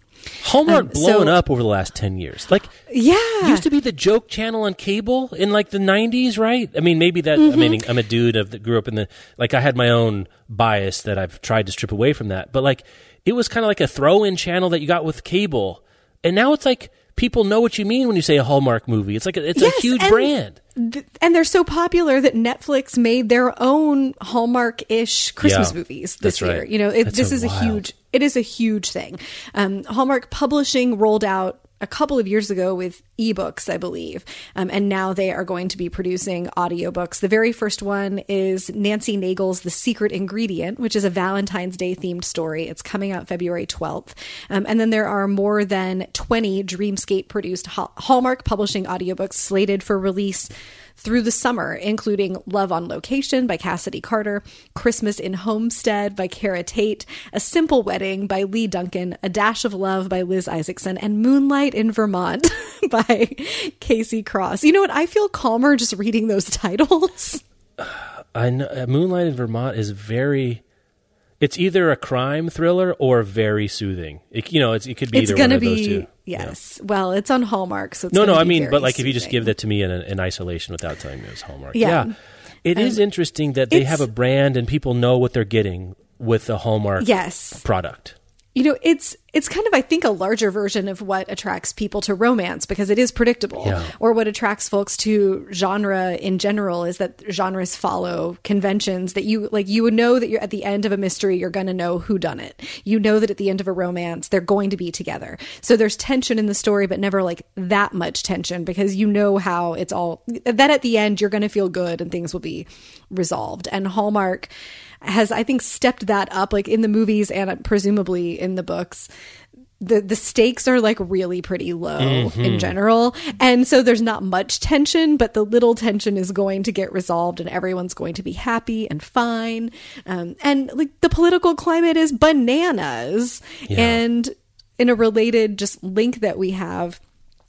Hallmark blown up over the last 10 years. Like, it used to be the joke channel on cable in like the 90s, right? I mean, maybe that, I'm a dude that grew up in the, like, I had my own bias that I've tried to strip away from that. But, like, it was kind of like a throw-in channel that you got with cable. And now it's like, people know what you mean when you say a Hallmark movie. It's like a huge brand. And they're so popular that Netflix made their own Hallmark-ish Christmas movies this year. You know, it is a huge thing. Hallmark Publishing rolled out a couple of years ago with ebooks, I believe. And now they are going to be producing audiobooks. The very first one is Nancy Nagel's The Secret Ingredient, which is a Valentine's Day themed story. It's coming out February 12th. And then there are more than 20 Dreamscape produced Hallmark Publishing audiobooks slated for release through the summer, including Love on Location by Cassidy Carter, Christmas in Homestead by Kara Tate, A Simple Wedding by Lee Duncan, A Dash of Love by Liz Isaacson, and Moonlight in Vermont by Casey Cross. You know what? I feel calmer just reading those titles. I know, Moonlight in Vermont is very... It's either a crime thriller or very soothing. It could be either one of those two. Yes. Yeah. Well, it's on Hallmark, so it's if you just give that to me in isolation without telling me it was Hallmark. Yeah. It is interesting that they have a brand and people know what they're getting with the Hallmark product. You know, it's kind of, I think, a larger version of what attracts people to romance, because it is predictable, or what attracts folks to genre in general is that genres follow conventions that you would know that you're at the end of a mystery, you're going to know who done it. You know that at the end of a romance, they're going to be together. So there's tension in the story, but never like that much tension, because you know how it's all that at the end, you're going to feel good and things will be resolved. And Hallmark has, I think, stepped that up, like in the movies and presumably in the books. The stakes are like really pretty low in general. And so there's not much tension, but the little tension is going to get resolved and everyone's going to be happy and fine. And like the political climate is bananas. Yeah. And in a related just link that we have,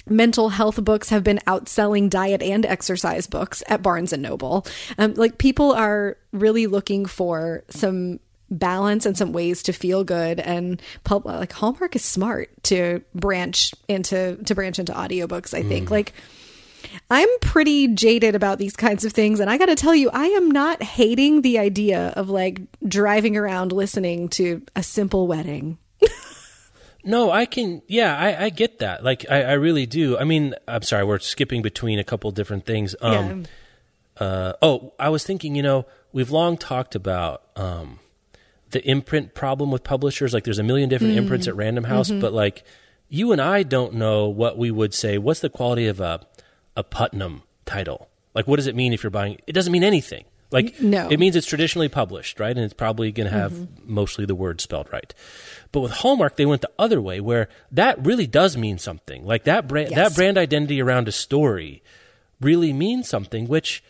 mental health books have been outselling diet and exercise books at Barnes & Noble. Like, people are really looking for some balance and some ways to feel good, and like Hallmark is smart to branch into audiobooks, I think. Like, I'm pretty jaded about these kinds of things, and I got to tell you, I am not hating the idea of like driving around listening to A Simple Wedding. No, I can, I get that. Like, I really do. I mean, I'm sorry, we're skipping between a couple different things. I was thinking, we've long talked about the imprint problem with publishers. Like, there's a million different imprints at Random House, but like, you and I don't know what we would say. What's the quality of a Putnam title? Like, what does it mean if you're buying? It doesn't mean anything. Like, no. It means it's traditionally published, right? And it's probably going to have mostly the word spelled right. But with Hallmark, they went the other way, where that really does mean something. Like, that brand, that brand identity around a story really means something, which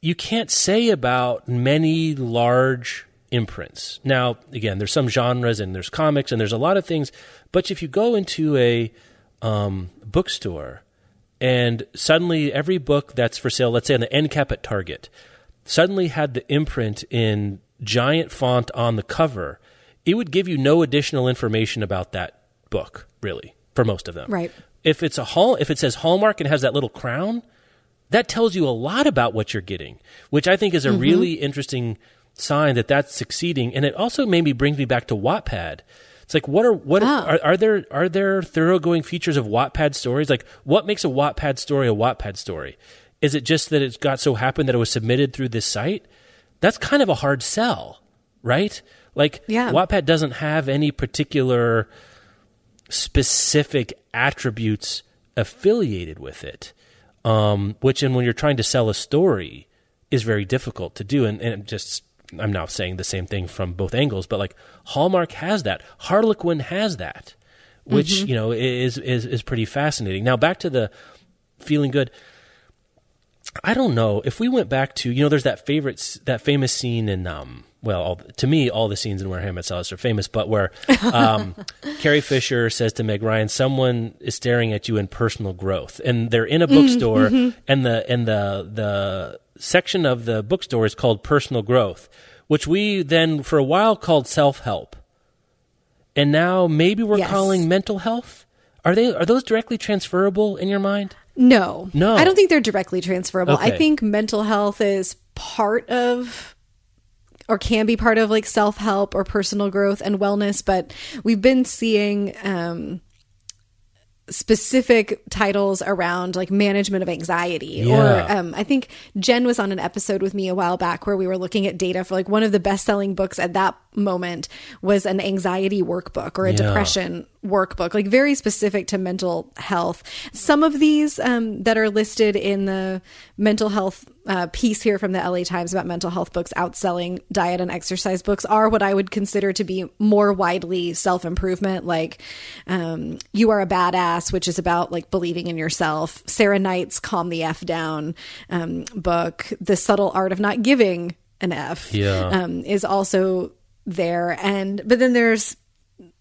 you can't say about many large imprints. Now, again, there's some genres and there's comics and there's a lot of things. But if you go into a bookstore and suddenly every book that's for sale, let's say on the end cap at Target, suddenly had the imprint in giant font on the cover, it would give you no additional information about that book, really, for most of them. Right. If it's a if it says Hallmark and has that little crown, that tells you a lot about what you're getting, which I think is a really interesting sign that that's succeeding. And it also maybe brings me back to Wattpad. It's like, are there thoroughgoing features of Wattpad stories? Like, what makes a Wattpad story a Wattpad story? Is it just that it got so happened that it was submitted through this site? That's kind of a hard sell, right? Like, Wattpad doesn't have any particular specific attributes affiliated with it, which, and when you're trying to sell a story, is very difficult to do. And just, I'm now saying the same thing from both angles, but like, Hallmark has that. Harlequin has that, which, you know, is pretty fascinating. Now, back to the feeling good. I don't know if we went back to, you know, there's that famous scene in, well, to me, all the scenes in Where Hamlet Sells are famous, but where Carrie Fisher says to Meg Ryan, someone is staring at you in personal growth, and they're in a bookstore and the section of the bookstore is called Personal Growth, which we then for a while called self-help, and now maybe we're calling mental health. Are those directly transferable in your mind? No, I don't think they're directly transferable. Okay. I think mental health is part of, or can be part of, like, self-help or personal growth and wellness, but we've been seeing specific titles around, like, management of anxiety, or I think Jen was on an episode with me a while back where we were looking at data for, like, one of the best-selling books at that moment was an anxiety workbook or a depression workbook, like, very specific to mental health. Some of these that are listed in the mental health piece here from the LA Times about mental health books outselling diet and exercise books are what I would consider to be more widely self-improvement, like You Are a Badass, which is about, like, believing in yourself. Sarah Knight's Calm the F Down book, The Subtle Art of Not Giving an F, is also there. But then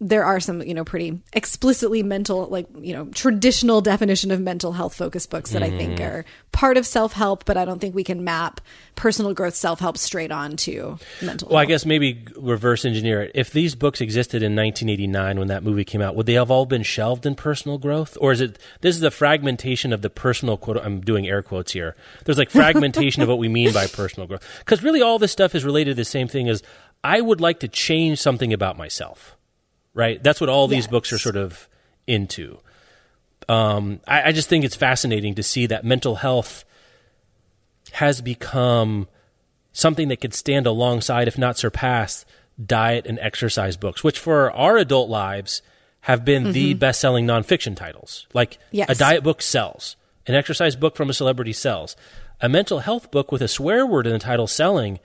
there are some, you know, pretty explicitly mental, like, you know, traditional definition of mental health focused books that I think are part of self-help, but I don't think we can map personal growth self-help straight on to mental health. Well, I guess maybe reverse engineer it. If these books existed in 1989 when that movie came out, would they have all been shelved in personal growth? Or this is the fragmentation of the personal, quote, I'm doing air quotes here. There's, like, fragmentation of what we mean by personal growth. Because really all this stuff is related to the same thing as, I would like to change something about myself. Right? That's what all these books are sort of into. I just think it's fascinating to see that mental health has become something that could stand alongside, if not surpass, diet and exercise books, which for our adult lives have been the best-selling nonfiction titles. Like, a diet book sells. An exercise book from a celebrity sells. A mental health book with a swear word in the title selling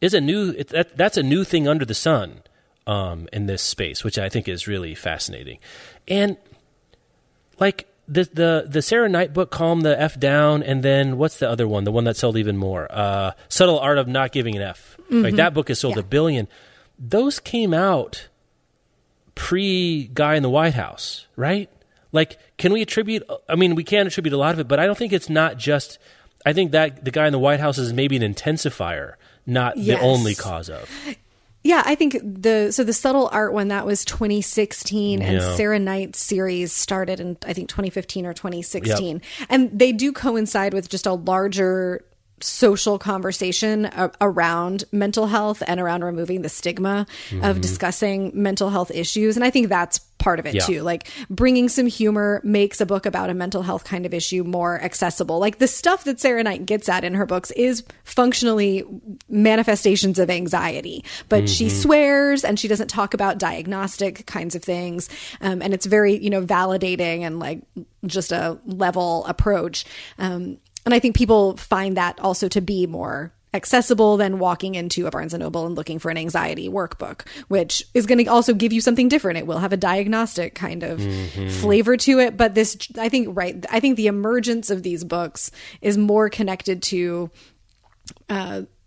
is that's a new thing under the sun. In this space, which I think is really fascinating. And, like, the Sarah Knight book, Calm the F Down, and then what's the other one? The one that sold even more. Subtle Art of Not Giving an F. Right? That book has sold a billion. Those came out pre-Guy in the White House, right? Like, can we attribute... I mean, we can attribute a lot of it, but I don't think it's not just... I think that the Guy in the White House is maybe an intensifier, not the only cause of... Yeah, I think the Subtle Art one, that was 2016, and Sarah Knight's series started in, I think, 2015 or 2016. Yep. And they do coincide with just a larger social conversation around mental health and around removing the stigma of discussing mental health issues. And I think that's part of it too. Like bringing some humor makes a book about a mental health kind of issue more accessible. Like the stuff that Sarah Knight gets at in her books is functionally manifestations of anxiety, but she swears and she doesn't talk about diagnostic kinds of things. And it's very, you know, validating and like just a level approach. And I think people find that also to be more accessible than walking into a Barnes & Noble and looking for an anxiety workbook, which is going to also give you something different. It will have a diagnostic kind of flavor to it. But this, I think, I think the emergence of these books is more connected to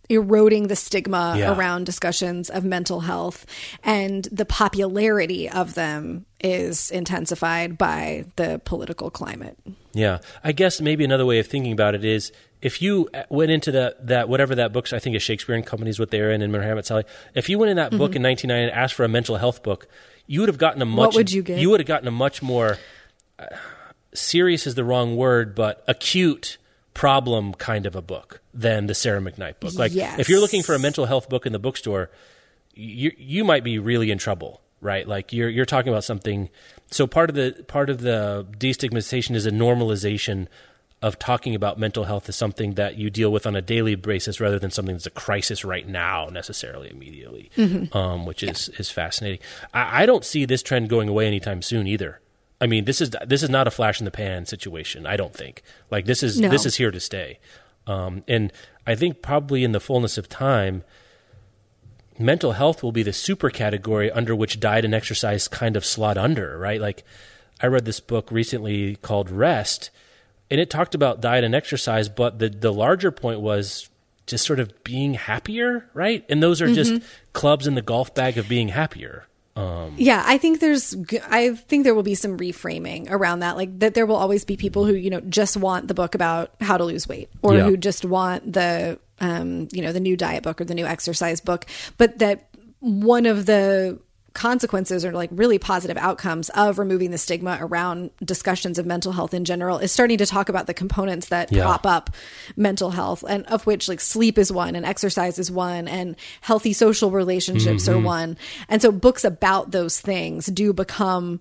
eroding the stigma around discussions of mental health, and the popularity of them is intensified by the political climate. Yeah. I guess maybe another way of thinking about it is, if you went into that whatever that book's, I think it's Shakespeare and Company's what they're in, and Muhammad Saleh, if you went in that book in 1990 and asked for a mental health book, you would have gotten a much... What would you get? You would have gotten a much more... serious is the wrong word, but acute problem kind of a book than the Sarah McKnight book. Like, if you're looking for a mental health book in the bookstore, you might be really in trouble, right? Like, you're talking about something... So part of the destigmatization is a normalization of talking about mental health as something that you deal with on a daily basis rather than something that's a crisis right now necessarily immediately, which is fascinating. I don't see this trend going away anytime soon either. I mean, this is not a flash in the pan situation, I don't think. Like this is here to stay. And I think probably in the fullness of time, mental health will be the super category under which diet and exercise kind of slot under, right? Like I read this book recently called Rest, and it talked about diet and exercise, but the larger point was just sort of being happier, right? And those are just clubs in the golf bag of being happier. I think there will be some reframing around that, like that there will always be people who, you know, just want the book about how to lose weight, or who just want the, you know, the new diet book or the new exercise book, but that one of the consequences or like really positive outcomes of removing the stigma around discussions of mental health in general is starting to talk about the components that prop up mental health, and of which like sleep is one, and exercise is one, and healthy social relationships are one. And so books about those things do become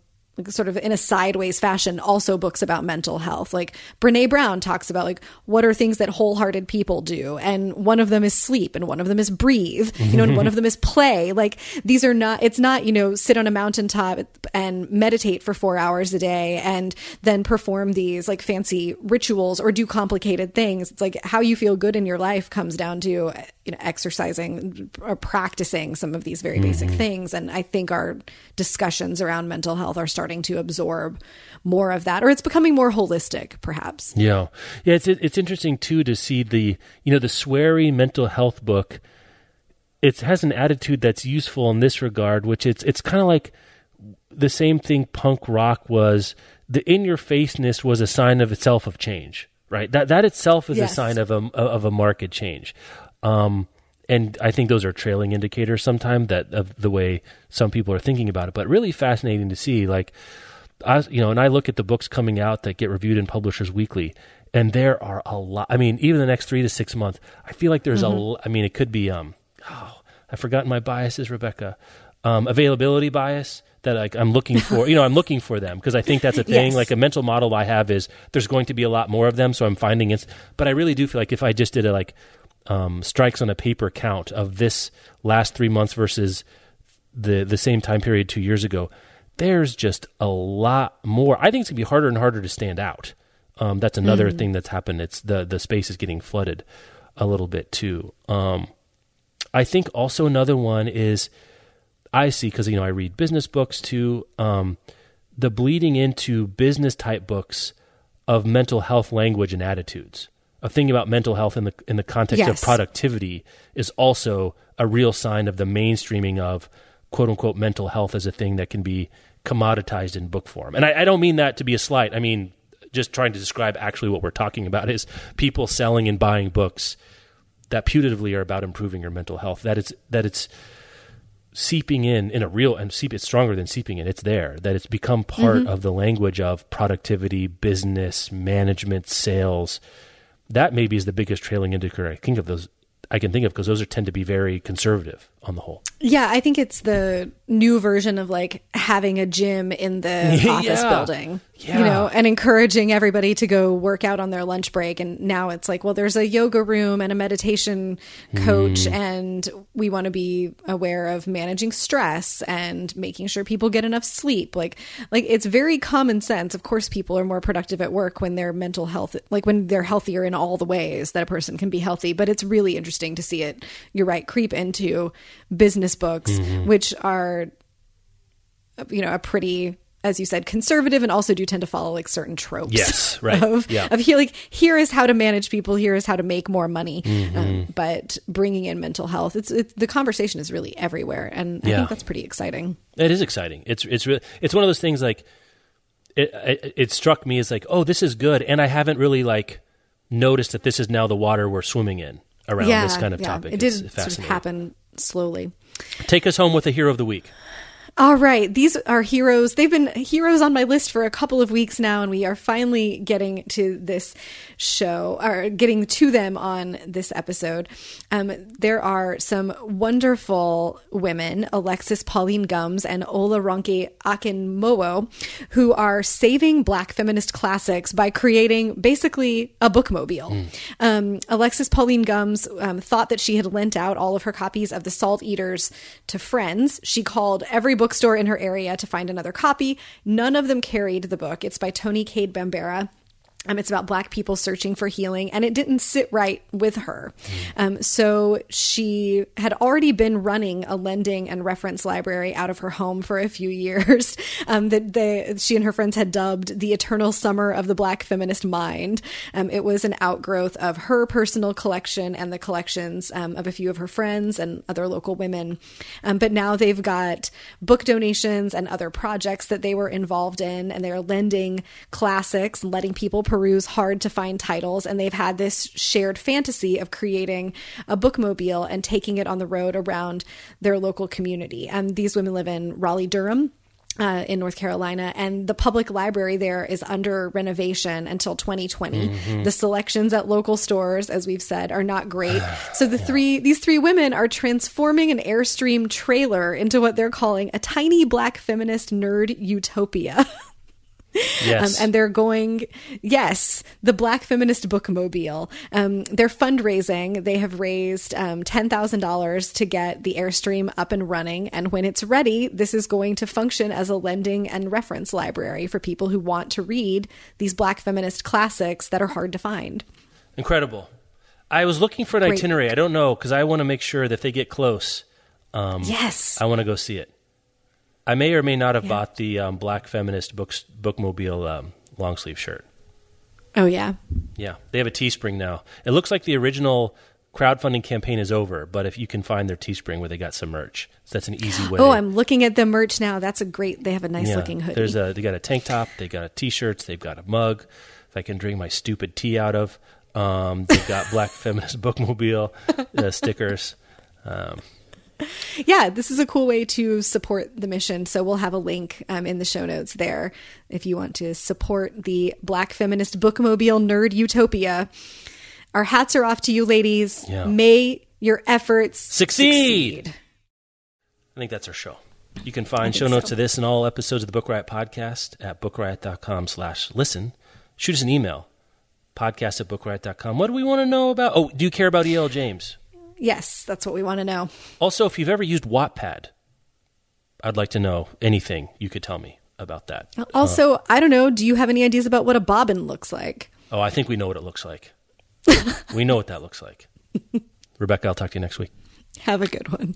sort of in a sideways fashion also books about mental health. Like Brene Brown talks about like what are things that wholehearted people do, and one of them is sleep, and one of them is breathe, you know, and one of them is play. Like these are not, it's not, you know, sit on a mountaintop and meditate for 4 hours a day and then perform these like fancy rituals or do complicated things. It's like how you feel good in your life comes down to, you know, exercising or practicing some of these very basic things. And I think our discussions around mental health are starting to absorb more of that, or it's becoming more holistic, perhaps. Yeah. Yeah. It's interesting too, to see the, you know, the sweary mental health book. It has an attitude that's useful in this regard, which it's kind of like the same thing punk rock was. The in-your-faceness was a sign of itself of change, right? That itself is a sign of a market change. And I think those are trailing indicators sometimes that of the way some people are thinking about it, but really fascinating to see, like, I look at the books coming out that get reviewed in Publishers Weekly, and there are a lot. I mean, even the next 3 to 6 months, I feel like there's it could be, I've forgotten my biases, Rebecca, availability bias, that like I'm looking for them because I think that's a thing. Yes. Like a mental model I have is there's going to be a lot more of them. So I'm finding it, but I really do feel like if I just did a like, strikes on a paper count of this last 3 months versus the same time period 2 years ago, there's just a lot more. I think it's gonna be harder and harder to stand out. That's another thing that's happened. It's the space is getting flooded a little bit too. I think also another one is I see, because I read business books too, the bleeding into business type books of mental health language and attitudes. A thing about mental health in the context of productivity is also a real sign of the mainstreaming of quote unquote mental health as a thing that can be commoditized in book form. And I don't mean that to be a slight. I mean, just trying to describe actually what we're talking about is people selling and buying books that putatively are about improving your mental health. That it's seeping in a real, and it's stronger than seeping in. It's there, that it's become part of the language of productivity, business, management, sales. That maybe is the biggest trailing indicator I think of those I can think of, because those are, tend to be very conservative on the whole. Yeah, I think it's the new version of like having a gym in the office building, you know, and encouraging everybody to go work out on their lunch break. And now it's like, well, there's a yoga room and a meditation coach, and we want to be aware of managing stress and making sure people get enough sleep. Like it's very common sense. Of course, people are more productive at work when their mental health, like when they're healthier in all the ways that a person can be healthy. But it's really interesting to see it, you're right, creep into business books, which are, you know, a pretty, as you said, conservative, and also do tend to follow like certain tropes. Yes, right. Of here is how to manage people, here is how to make more money. But bringing in mental health, it's the conversation is really everywhere, and I think that's pretty exciting. It is exciting. It's really, it's one of those things like it struck me as like, oh, this is good, and I haven't really like noticed that this is now the water we're swimming in around this kind of topic. It did sort of happen slowly. Take us home with a hero of the week. All right. These are heroes. They've been heroes on my list for a couple of weeks now, and we are finally getting to this show, or getting to them on this episode. There are some wonderful women, Alexis Pauline Gumbs and Olaronke Akinmowo, who are saving Black feminist classics by creating basically a bookmobile. Alexis Pauline Gumbs thought that she had lent out all of her copies of The Salt Eaters to friends. She called every bookstore in her area to find another copy. None of them carried the book. It's by Toni Cade Bambara. It's about Black people searching for healing, and it didn't sit right with her. So she had already been running a lending and reference library out of her home for a few years that she and her friends had dubbed the Eternal Summer of the Black Feminist Mind. It was an outgrowth of her personal collection and the collections of a few of her friends and other local women. But now they've got book donations and other projects that they were involved in, and they're lending classics, letting people peruse hard to find titles, and they've had this shared fantasy of creating a bookmobile and taking it on the road around their local community. These women live in Raleigh-Durham, in North Carolina, and the public library there is under renovation until 2020. The selections at local stores, as we've said, are not great. So these three women are transforming an Airstream trailer into what they're calling a tiny Black feminist nerd utopia. Yes. And they're going, the Black Feminist Bookmobile. They're fundraising. They have raised $10,000 to get the Airstream up and running. And when it's ready, this is going to function as a lending and reference library for people who want to read these Black feminist classics that are hard to find. Incredible. I was looking for an itinerary. I don't know, because I want to make sure that they get close. I want to go see it. I may or may not have bought the Black Feminist Bookmobile long sleeve shirt. Oh, yeah. Yeah. They have a Teespring now. It looks like the original crowdfunding campaign is over, but if you can find their Teespring where they got some merch. So that's an easy way. Oh, I'm looking at the merch now. That's a great, they have a nice looking hoodie. They got a tank top. They got T-shirts. They've got a mug that I can drink my stupid tea out of. They've got Black Feminist Bookmobile stickers. Yeah, this is a cool way to support the mission. So we'll have a link in the show notes there if you want to support the Black Feminist Bookmobile Nerd Utopia. Our hats are off to you, ladies. Yeah. May your efforts succeed. I think that's our show. You can find show notes of this and all episodes of the Book Riot podcast at bookriot.com/listen. Shoot us an email, podcast@bookriot.com. What do we want to know about? Oh, do you care about E.L. James? Yes, that's what we want to know. Also, if you've ever used Wattpad, I'd like to know anything you could tell me about that. Also, I don't know, do you have any ideas about what a bobbin looks like? Oh, I think we know what it looks like. We know what that looks like. Rebecca, I'll talk to you next week. Have a good one.